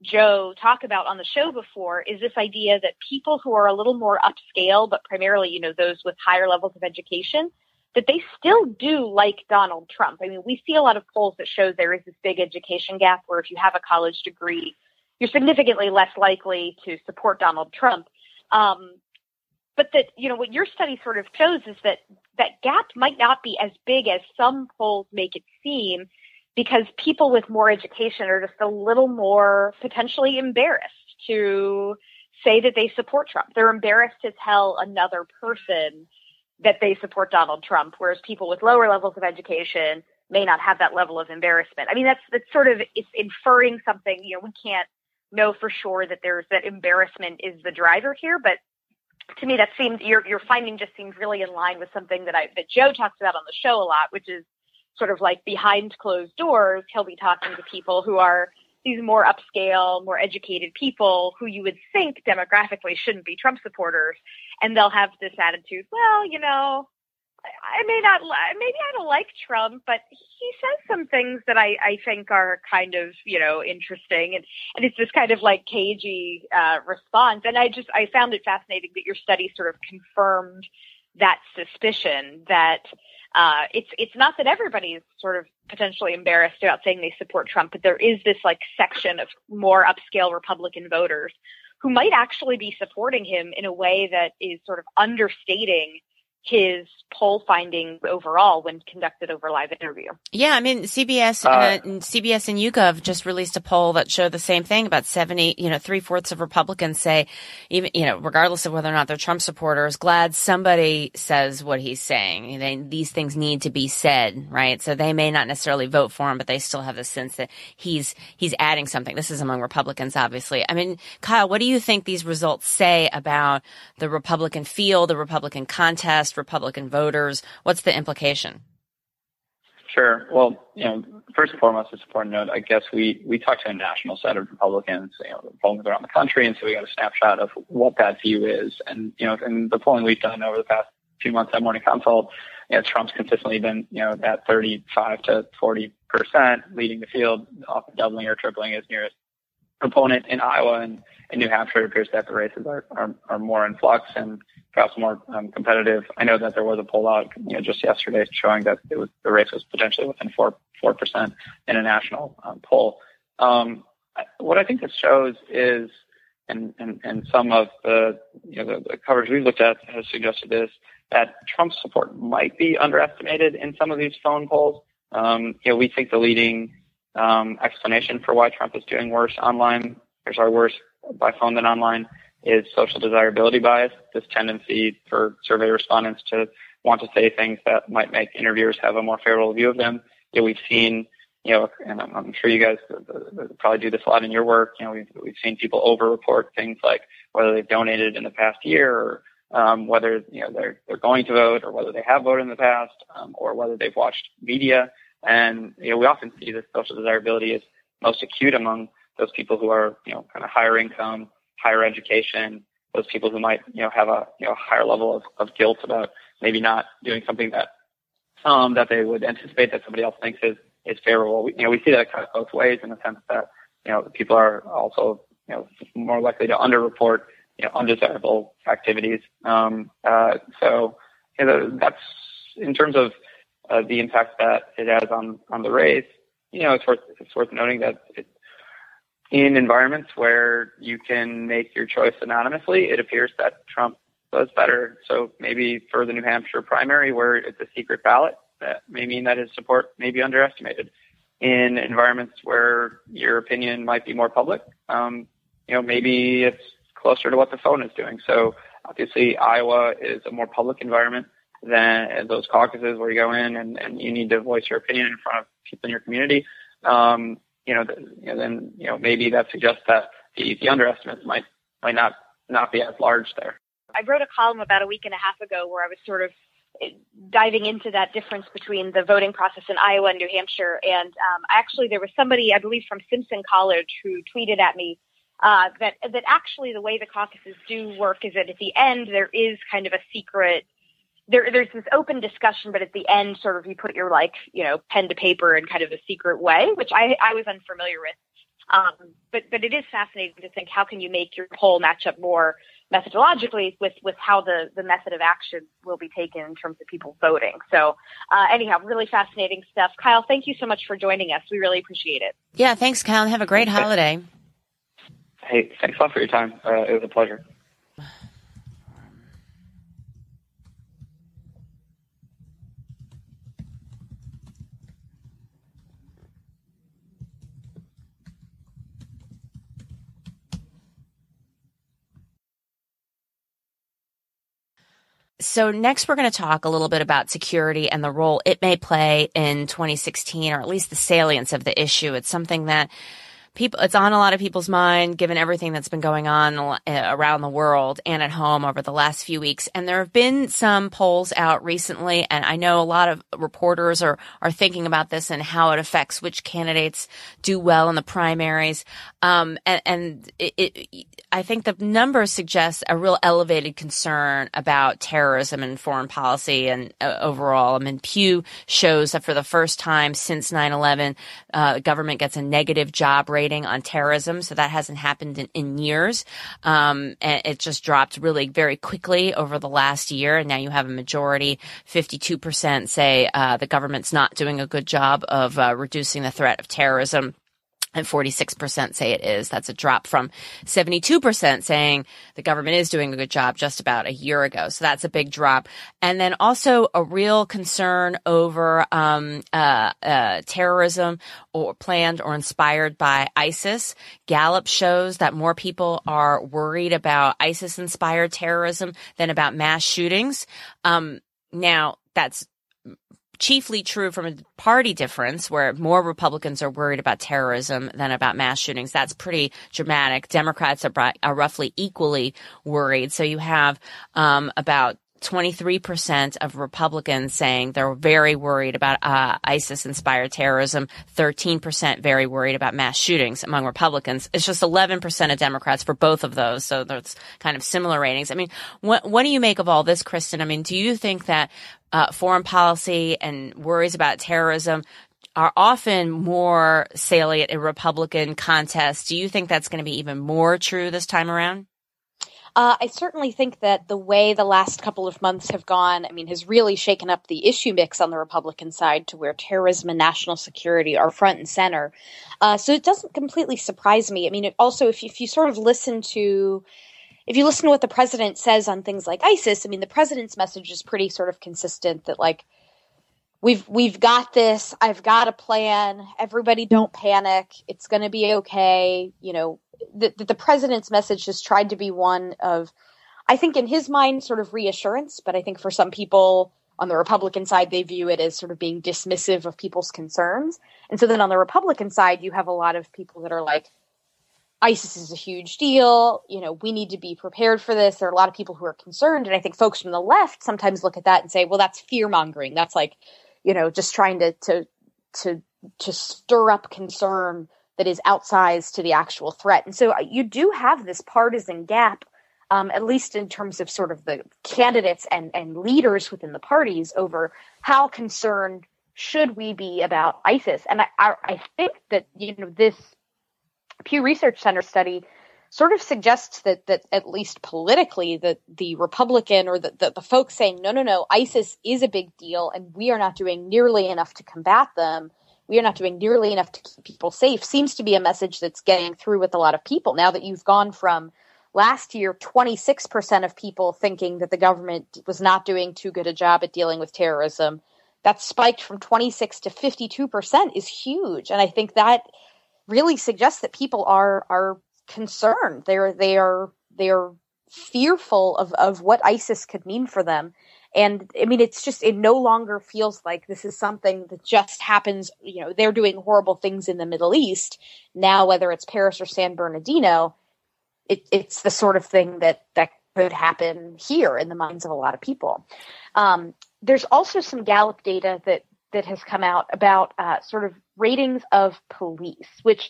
Joe talk about on the show before, is this idea that people who are a little more upscale, but primarily, those with higher levels of education, that they still do like Donald Trump. I mean, we see a lot of polls that show there is this big education gap where if you have a college degree, you're significantly less likely to support Donald Trump. But that, what your study sort of shows is that gap might not be as big as some polls make it seem, because people with more education are just a little more potentially embarrassed to say that they support Trump. They're embarrassed to tell another person that they support Donald Trump, whereas people with lower levels of education may not have that level of embarrassment. I mean, that's sort of, it's inferring something. We can't know for sure that there's that embarrassment is the driver here, but to me, that seems your finding just seems really in line with something that Joe talks about on the show a lot, which is sort of like behind closed doors, he'll be talking to people who are these more upscale, more educated people who you would think demographically shouldn't be Trump supporters. And they'll have this attitude, well, I don't like Trump, but he says some things that I think are kind of, interesting. And it's this kind of like cagey response. And I found it fascinating that your study sort of confirmed that suspicion that it's not that everybody is sort of potentially embarrassed about saying they support Trump, but there is this like section of more upscale Republican voters who might actually be supporting him in a way that is sort of understating his poll findings overall when conducted over live interview. Yeah, I mean, CBS and YouGov just released a poll that showed the same thing. About 3/4 of Republicans say, even regardless of whether or not they're Trump supporters, glad somebody says what he's saying. These things need to be said, right? So they may not necessarily vote for him, but they still have the sense that he's adding something. This is among Republicans, obviously. I mean, Kyle, what do you think these results say about the Republican field, the Republican contest, Republican voters? What's the implication? Sure. Well, first and foremost, it's important to note, I guess we talked to a national set of Republicans, Republicans around the country, and so we got a snapshot of what that view is. And in the polling we've done over the past few months at Morning Consult, you know, Trump's consistently been, you know, at 35% to 40%, leading the field, often doubling or tripling his nearest opponent in Iowa, and in New Hampshire, it appears that the races are more in flux and perhaps more competitive. I know that there was a poll out, you know, just yesterday showing that it was, the race was potentially within 4% in a national poll. What I think this shows is, and some of the, you know, the coverage we looked at has suggested this, that Trump's support might be underestimated in some of these phone polls. You know, we think the leading explanation for why Trump is doing worse online, there's our worse by phone than online, is social desirability bias, this tendency for survey respondents to want to say things that might make interviewers have a more favorable view of them. You know, we've seen, you know, and I'm sure you guys probably do this a lot in your work, you know, we've seen people over-report things like whether they've donated in the past year, or whether, you know, they're going to vote, or whether they have voted in the past, or whether they've watched media. And, you know, we often see this social desirability is most acute among those people who are, you know, kind of higher income, higher education, those people who might, you know, have a, you know, higher level of guilt about maybe not doing something that, that they would anticipate that somebody else thinks is favorable. We, you know, we see that kind of both ways, in the sense that, you know, people are also, you know, more likely to underreport, you know, undesirable activities. So, you know, that's in terms of the impact that it has on the race. You know, it's worth noting that in environments where you can make your choice anonymously, it appears that Trump does better. So maybe for the New Hampshire primary, where it's a secret ballot, that may mean that his support may be underestimated. In environments where your opinion might be more public, you know, maybe it's closer to what the phone is doing. So obviously Iowa is a more public environment than those caucuses where you go in and you need to voice your opinion in front of people in your community. Then, you know, maybe that suggests that the underestimates might not be as large there. I wrote a column about a week and a half ago where I was sort of diving into that difference between the voting process in Iowa and New Hampshire. And actually there was somebody, I believe from Simpson College, who tweeted at me that actually the way the caucuses do work is that at the end there is kind of a secret, There's this open discussion, but at the end, sort of, you put your, like, you know, pen to paper in kind of a secret way, which I was unfamiliar with. But it is fascinating to think, how can you make your poll match up more methodologically with how the method of action will be taken in terms of people voting. So anyhow, really fascinating stuff. Kyle, thank you so much for joining us. We really appreciate it. Yeah, thanks, Kyle, and have a great holiday. Hey, thanks a lot for your time. It was a pleasure. So next, we're going to talk a little bit about security and the role it may play in 2016, or at least the salience of the issue. It's something that it's on a lot of people's mind, given everything that's been going on around the world and at home over the last few weeks. And there have been some polls out recently, and I know a lot of reporters are thinking about this and how it affects which candidates do well in the primaries. I think the numbers suggest a real elevated concern about terrorism and foreign policy and overall. I mean, Pew shows that for the first time since 9/11, government gets a negative job rating on terrorism. So that hasn't happened in years. And it just dropped really very quickly over the last year. And now you have a majority, 52% say the government's not doing a good job of reducing the threat of terrorism. And 46% say it is. That's a drop from 72% saying the government is doing a good job just about a year ago. So that's a big drop. And then also a real concern over terrorism, or planned or inspired by ISIS. Gallup shows that more people are worried about ISIS-inspired terrorism than about mass shootings. Now, that's chiefly true from a party difference, where more Republicans are worried about terrorism than about mass shootings. That's pretty dramatic. Democrats are roughly equally worried. So you have about 23% of Republicans saying they're very worried about ISIS-inspired terrorism, 13% very worried about mass shootings among Republicans. It's just 11% of Democrats for both of those. So that's kind of similar ratings. I mean, what do you make of all this, Kristen? I mean, do you think that foreign policy and worries about terrorism are often more salient in Republican contests? Do you think that's going to be even more true this time around? I certainly think that the way the last couple of months have gone, I mean, has really shaken up the issue mix on the Republican side to where terrorism and national security are front and center. So it doesn't completely surprise me. I mean, it also, if you listen to what the president says on things like ISIS, I mean, the president's message is pretty sort of consistent that, like, we've got this. I've got a plan. Everybody don't panic. It's going to be okay. You know, the president's message has tried to be one of, I think in his mind, sort of reassurance. But I think for some people on the Republican side, they view it as sort of being dismissive of people's concerns. And so then on the Republican side, you have a lot of people that are like, ISIS is a huge deal. You know, we need to be prepared for this. There are a lot of people who are concerned. And I think folks from the left sometimes look at that and say, well, that's fear mongering. That's like, you know, just trying to stir up concern that is outsized to the actual threat. And so you do have this partisan gap, at least in terms of sort of the candidates and leaders within the parties over how concerned should we be about ISIS. And I think that, you know, this Pew Research Center study sort of suggests that at least politically, that the Republican or the folks saying, no, ISIS is a big deal and we are not doing nearly enough to combat them. We are not doing nearly enough to keep people safe seems to be a message that's getting through with a lot of people now that you've gone from last year, 26% of people thinking that the government was not doing too good a job at dealing with terrorism. That spiked from 26 to 52% is huge. And I think that really suggests that people are concerned. They are fearful of what ISIS could mean for them. And I mean, it's just, it no longer feels like this is something that just happens. You know, they're doing horrible things in the Middle East now, whether it's Paris or San Bernardino, it's the sort of thing that could happen here in the minds of a lot of people. There's also some Gallup data that has come out about sort of ratings of police, which,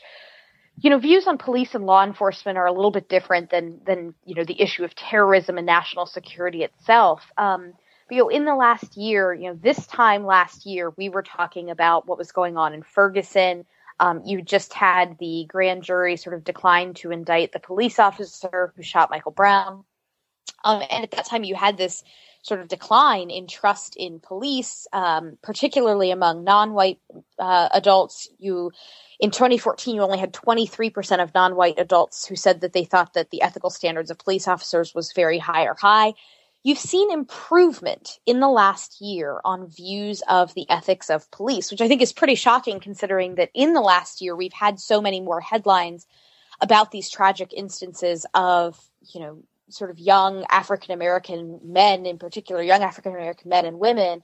you know, views on police and law enforcement are a little bit different than you know, the issue of terrorism and national security itself. But, you know, in the last year, you know, this time last year, we were talking about what was going on in Ferguson. You just had the grand jury sort of decline to indict the police officer who shot Michael Brown. And at that time, you had this sort of decline in trust in police, particularly among non-white adults. In 2014, you only had 23% of non-white adults who said that they thought that the ethical standards of police officers was very high or high. You've seen improvement in the last year on views of the ethics of police, which I think is pretty shocking considering that in the last year, we've had so many more headlines about these tragic instances of, you know, sort of young African-American men in particular, young African-American men and women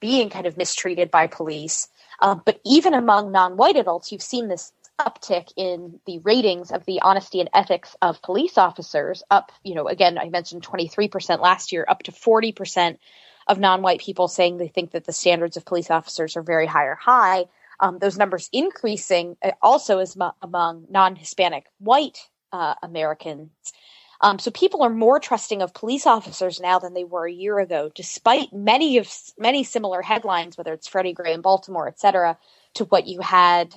being kind of mistreated by police. But even among non-white adults, you've seen this uptick in the ratings of the honesty and ethics of police officers up, you know, again, I mentioned 23% last year, up to 40% of non-white people saying they think that the standards of police officers are very high or high. Those numbers increasing also is among non-Hispanic white Americans. So people are more trusting of police officers now than they were a year ago, despite many similar headlines, whether it's Freddie Gray in Baltimore, et cetera, to what you had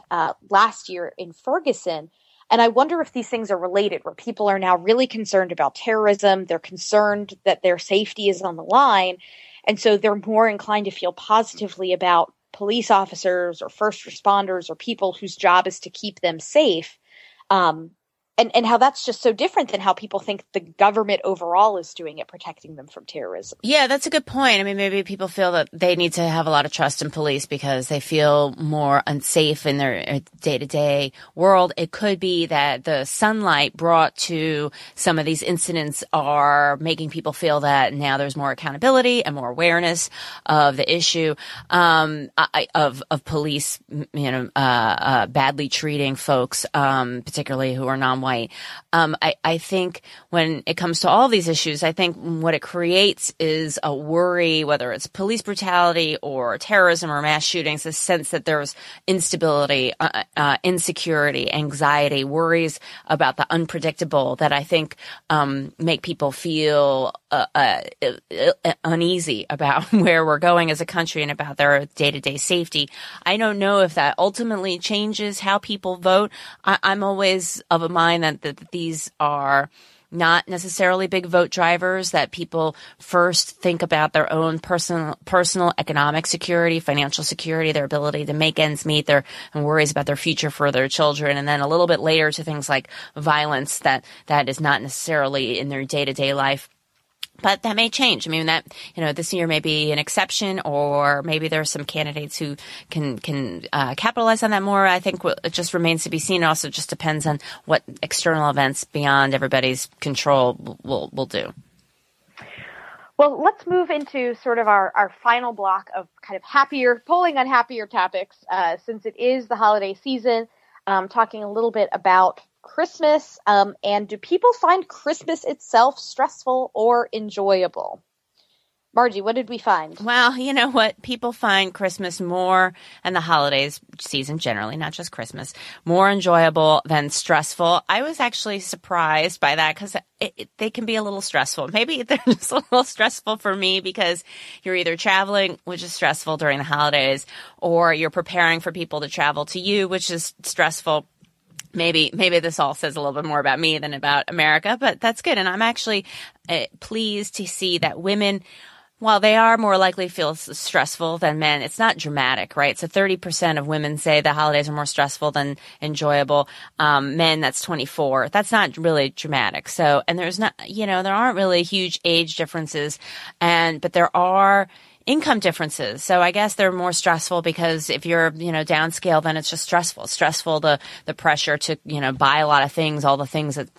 last year in Ferguson. And I wonder if these things are related, where people are now really concerned about terrorism. They're concerned that their safety is on the line. And so they're more inclined to feel positively about police officers or first responders or people whose job is to keep them safe. And how that's just so different than how people think the government overall is doing it, protecting them from terrorism. Yeah, that's a good point. I mean, maybe people feel that they need to have a lot of trust in police because they feel more unsafe in their day-to-day world. It could be that the sunlight brought to some of these incidents are making people feel that now there's more accountability and more awareness of the issue of police, you know, badly treating folks, particularly who are non-white Illinois. I think when it comes to all these issues, I think what it creates is a worry, whether it's police brutality or terrorism or mass shootings, a sense that there's instability, insecurity, anxiety, worries about the unpredictable that I think make people feel uneasy about where we're going as a country and about their day-to-day safety. I don't know if that ultimately changes how people vote. I'm always of a mind that these are not necessarily big vote drivers, that people first think about their own personal economic security, financial security, their ability to make ends meet, and worries about their future for their children, and then a little bit later to things like violence that is not necessarily in their day-to-day life. But that may change. I mean, this year may be an exception, or maybe there are some candidates who can capitalize on that more. I think it just remains to be seen. It also just depends on what external events beyond everybody's control will do. Well, let's move into sort of our final block of kind of happier polling on happier topics, since it is the holiday season, talking a little bit about Christmas, and do people find Christmas itself stressful or enjoyable? Margie, what did we find? Well, you know what? People find Christmas more, and the holidays season generally, not just Christmas, more enjoyable than stressful. I was actually surprised by that because they can be a little stressful. Maybe they're just a little stressful for me because you're either traveling, which is stressful during the holidays, or you're preparing for people to travel to you, which is stressful. Maybe this all says a little bit more about me than about America, but that's good. And I'm actually pleased to see that women, while they are more likely to feel stressful than men, it's not dramatic, right? So 30% of women say the holidays are more stressful than enjoyable. Men, that's 24. That's not really dramatic. So, and there's not, there aren't really huge age differences, but there are income differences. So I guess they're more stressful because if you're, downscale, then it's just stressful. Stressful, the pressure to, buy a lot of things, all the things that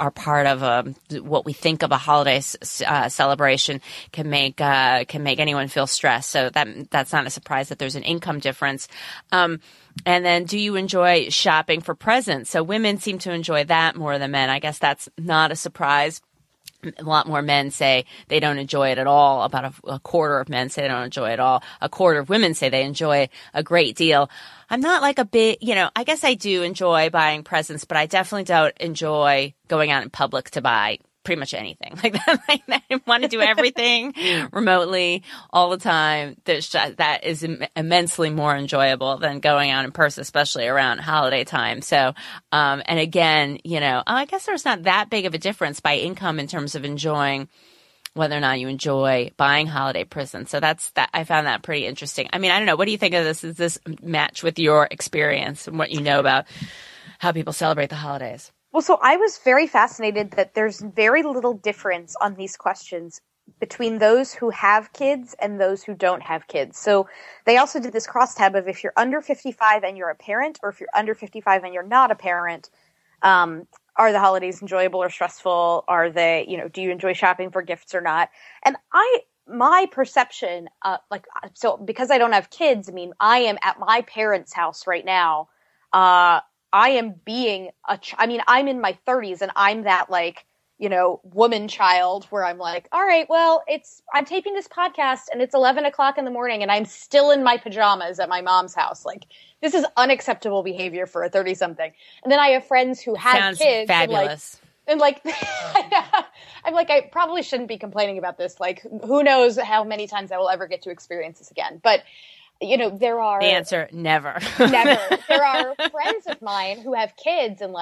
are part of what we think of a holiday celebration can make anyone feel stressed. So that's not a surprise that there's an income difference. And then, do you enjoy shopping for presents? So women seem to enjoy that more than men. I guess that's not a surprise. A lot more men say they don't enjoy it at all. About a quarter of men say they don't enjoy it at all. A quarter of women say they enjoy a great deal. I'm not like a big, I guess I do enjoy buying presents, but I definitely don't enjoy going out in public to buy pretty much anything like that. I want to do everything remotely all the time. That is immensely more enjoyable than going out in person, especially around holiday time. So, and again, I guess there's not that big of a difference by income in terms of enjoying whether or not you enjoy buying holiday presents. So I found that pretty interesting. I mean, I don't know. What do you think of this? Does this match with your experience and what you know about how people celebrate the holidays? Well, so I was very fascinated that there's very little difference on these questions between those who have kids and those who don't have kids. So they also did this crosstab of if you're under 55 and you're a parent, or if you're under 55 and you're not a parent, are the holidays enjoyable or stressful? Are they, do you enjoy shopping for gifts or not? And my perception, so because I don't have kids, I mean, I am at my parents' house right now, I am being I'm in my 30s and I'm that woman child where I'm like, all right, well, I'm taping this podcast and it's 11 o'clock in the morning and I'm still in my pajamas at my mom's house. Like, this is unacceptable behavior for a 30 something. And then I have friends who had kids. Sounds fabulous. I'm like, I probably shouldn't be complaining about this. Like, who knows how many times I will ever get to experience this again. But there are... The answer, never. Never. There are friends of mine who have kids and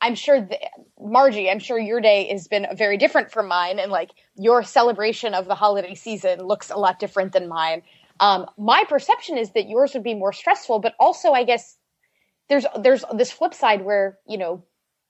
I'm sure, Margie, I'm sure your day has been very different from mine, and your celebration of the holiday season looks a lot different than mine. My perception is that yours would be more stressful, but also I guess there's this flip side where,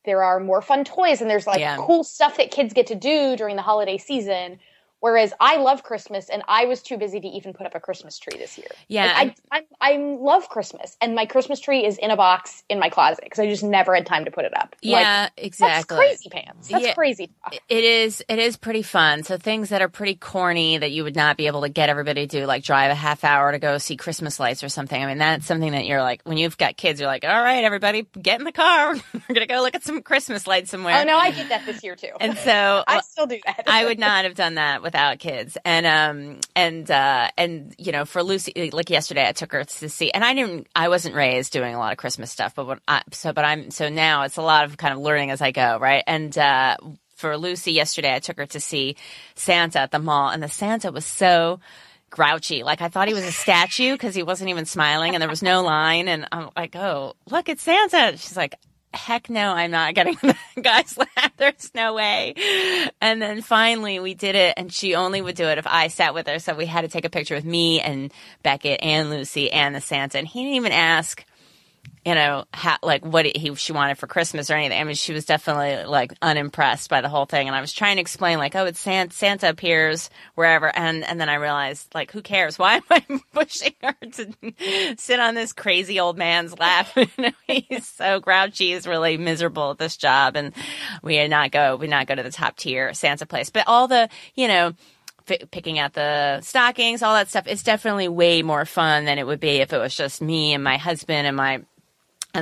there are more fun toys and there's cool stuff that kids get to do during the holiday season, Whereas I love Christmas, and I was too busy to even put up a Christmas tree this year. Yeah. Like I love Christmas, and my Christmas tree is in a box in my closet because I just never had time to put it up. Yeah, like, exactly. That's crazy pants. That's crazy talk. It is pretty fun. So things that are pretty corny that you would not be able to get everybody to do, like drive a half hour to go see Christmas lights or something. I mean, that's something that you're like, when you've got kids, you're like, all right, everybody, get in the car. We're going to go look at some Christmas lights somewhere. Oh, no, I did that this year too. And so I still do that. I would not have done that without kids. And you know, for Lucy, like yesterday I took her to see, and I wasn't raised doing a lot of Christmas stuff, but now it's a lot of kind of learning as I go. Right. And, for Lucy yesterday, I took her to see Santa at the mall, and the Santa was so grouchy. Like, I thought he was a statue because he wasn't even smiling and there was no line. And I'm like, oh, look, it's Santa. She's like, heck no, I'm not getting that guy's laugh. There's no way. And then finally we did it, and she only would do it if I sat with her. So we had to take a picture with me and Beckett and Lucy and the Santa. And he didn't even ask, you know, how, like what she wanted for Christmas or anything. I mean, she was definitely like unimpressed by the whole thing. And I was trying to explain, like, oh, it's Santa appears wherever. And then I realized, like, who cares? Why am I pushing her to sit on this crazy old man's lap? You know, he's so grouchy. He's really miserable at this job. And we not go to the top tier Santa place. But all the, you know, picking out the stockings, all that stuff, it's definitely way more fun than it would be if it was just me and my husband and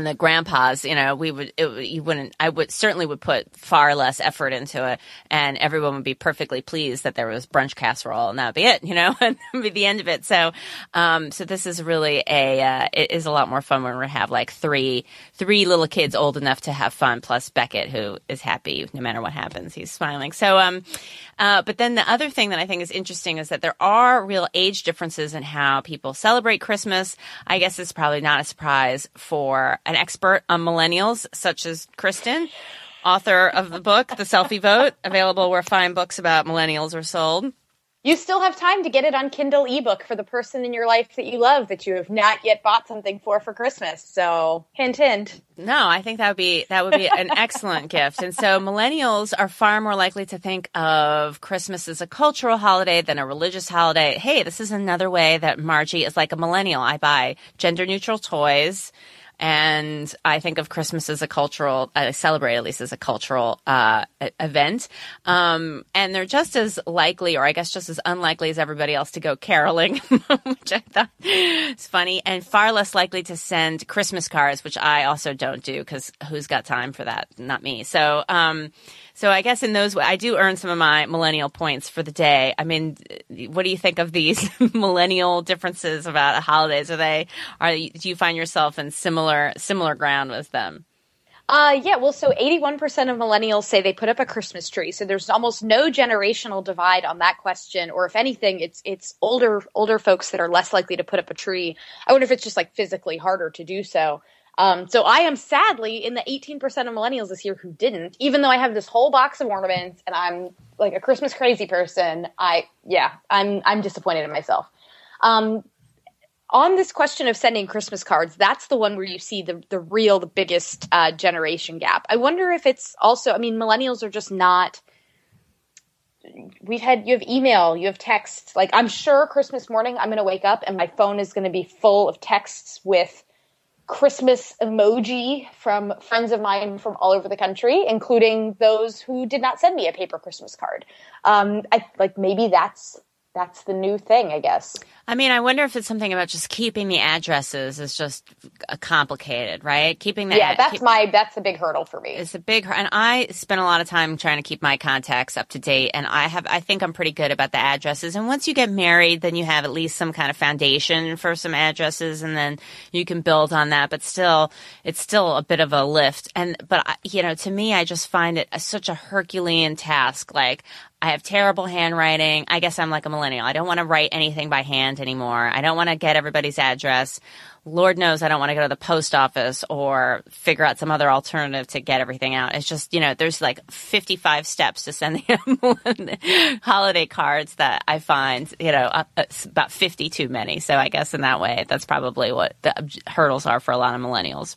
the grandpas. You know, I would certainly put far less effort into it, and everyone would be perfectly pleased that there was brunch casserole, and that would be it, you know, and that would be the end of it. So, so this is really it is a lot more fun when we have like three little kids old enough to have fun, plus Beckett, who is happy no matter what happens. He's smiling. So, but then the other thing that I think is interesting is that there are real age differences in how people celebrate Christmas. I guess it's probably not a surprise for an expert on millennials such as Kristen, author of the book, The Selfie Vote, available where fine books about millennials are sold. You still have time to get it on Kindle ebook for the person in your life that you love that you have not yet bought something for Christmas. So hint, hint. No, I think that would be an excellent gift. And so millennials are far more likely to think of Christmas as a cultural holiday than a religious holiday. Hey, this is another way that Margie is like a millennial. I buy gender neutral toys. And I think of Christmas as a cultural, I celebrate at least as a cultural event. And they're just as likely, or I guess just as unlikely as everybody else, to go caroling, which I thought is funny, and far less likely to send Christmas cards, which I also don't do because who's got time for that? Not me. So, so I guess in those ways, I do earn some of my millennial points for the day. I mean, what do you think of these millennial differences about holidays? Do you find yourself in similar ground with them? Yeah. Well, so 81% of millennials say they put up a Christmas tree. So there's almost no generational divide on that question. Or if anything, it's older folks that are less likely to put up a tree. I wonder if it's just like physically harder to do so. So I am sadly in the 18% of millennials this year who didn't, even though I have this whole box of ornaments and I'm like a Christmas crazy person. I'm disappointed in myself. On this question of sending Christmas cards, that's the one where you see the biggest generation gap. I wonder if it's also, I mean, millennials are just not, you have email, you have text. Like, I'm sure Christmas morning I'm going to wake up and my phone is going to be full of texts with Christmas emoji from friends of mine from all over the country, including those who did not send me a paper Christmas card. Maybe that's the new thing, I guess. I mean, I wonder if it's something about just keeping the addresses is just complicated, right? Keeping that. Yeah, that's the big hurdle for me. It's a big, and I spend a lot of time trying to keep my contacts up to date, and I think I'm pretty good about the addresses. And once you get married, then you have at least some kind of foundation for some addresses, and then you can build on that. But still, it's still a bit of a lift. But you know, to me, I just find it such a Herculean task. Like, I have terrible handwriting. I guess I'm like a millennial. I don't want to write anything by hand anymore. I don't want to get everybody's address. Lord knows I don't want to go to the post office or figure out some other alternative to get everything out. It's just, you know, there's like 55 steps to sending holiday cards that I find, you know, about 50 too many. So I guess in that way, that's probably what the hurdles are for a lot of millennials.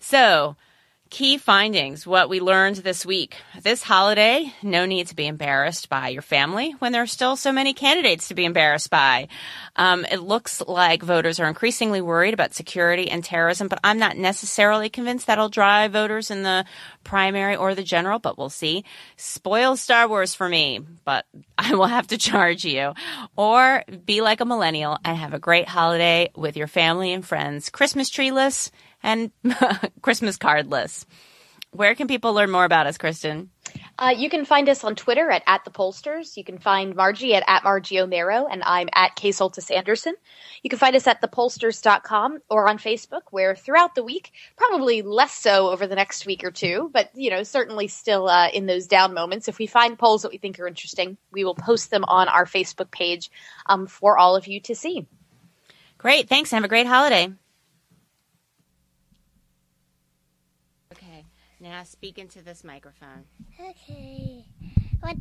So Key findings, what we learned this week. This holiday, no need to be embarrassed by your family when there are still so many candidates to be embarrassed by. It looks like voters are increasingly worried about security and terrorism, but I'm not necessarily convinced that'll drive voters in the primary or the general, but we'll see. Spoil Star Wars for me, but I will have to charge you. Or be like a millennial and have a great holiday with your family and friends. Christmas treeless and Christmas cardless. Where can people learn more about us, Kristen? You can find us on Twitter at the Pollsters. You can find Margie at Margie Omero, and I'm at K. Soltis Anderson. You can find us at thepollsters.com or on Facebook, where throughout the week, probably less so over the next week or two, but certainly still in those down moments, if we find polls that we think are interesting, we will post them on our Facebook page for all of you to see. Great. Thanks. Have a great holiday. Now speak into this microphone. Okay. What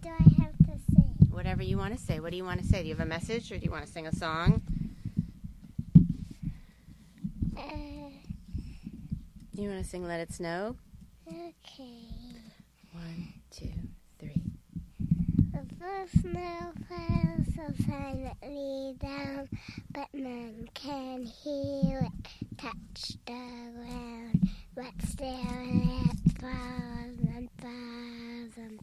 do I have to say? Whatever you want to say. What do you want to say? Do you have a message, or do you want to sing a song? You want to sing Let It Snow? Okay. 1, 2, 3. The snow falls so silently down, but none can hear it touch the ground. But still it falls and falls and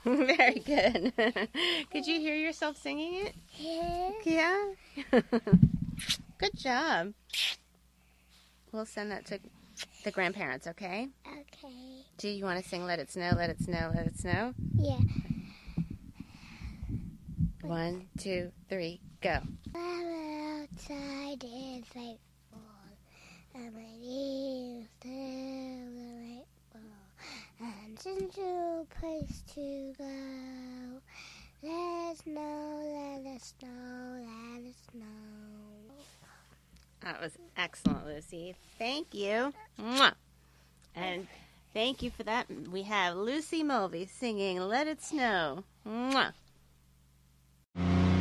falls. Very good. Could you hear yourself singing it? Yeah. Yeah? Good job. We'll send that to the grandparents, okay? Okay. Do you want to sing Let It Snow, Let It Snow, Let It Snow? Yeah. 1, 2, 3, go. Well, outside is like and my knees to the right wall, and there's no place to go. Let it snow, let it snow, let it snow. That was excellent, Lucy. Thank you. Mwah. And thank you for that. We have Lucy Mulvey singing Let It Snow. Mwah.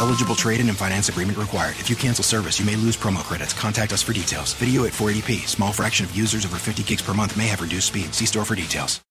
Eligible trade-in and finance agreement required. If you cancel service, you may lose promo credits. Contact us for details. Video at 480p. Small fraction of users over 50 gigs per month may have reduced speed. See store for details.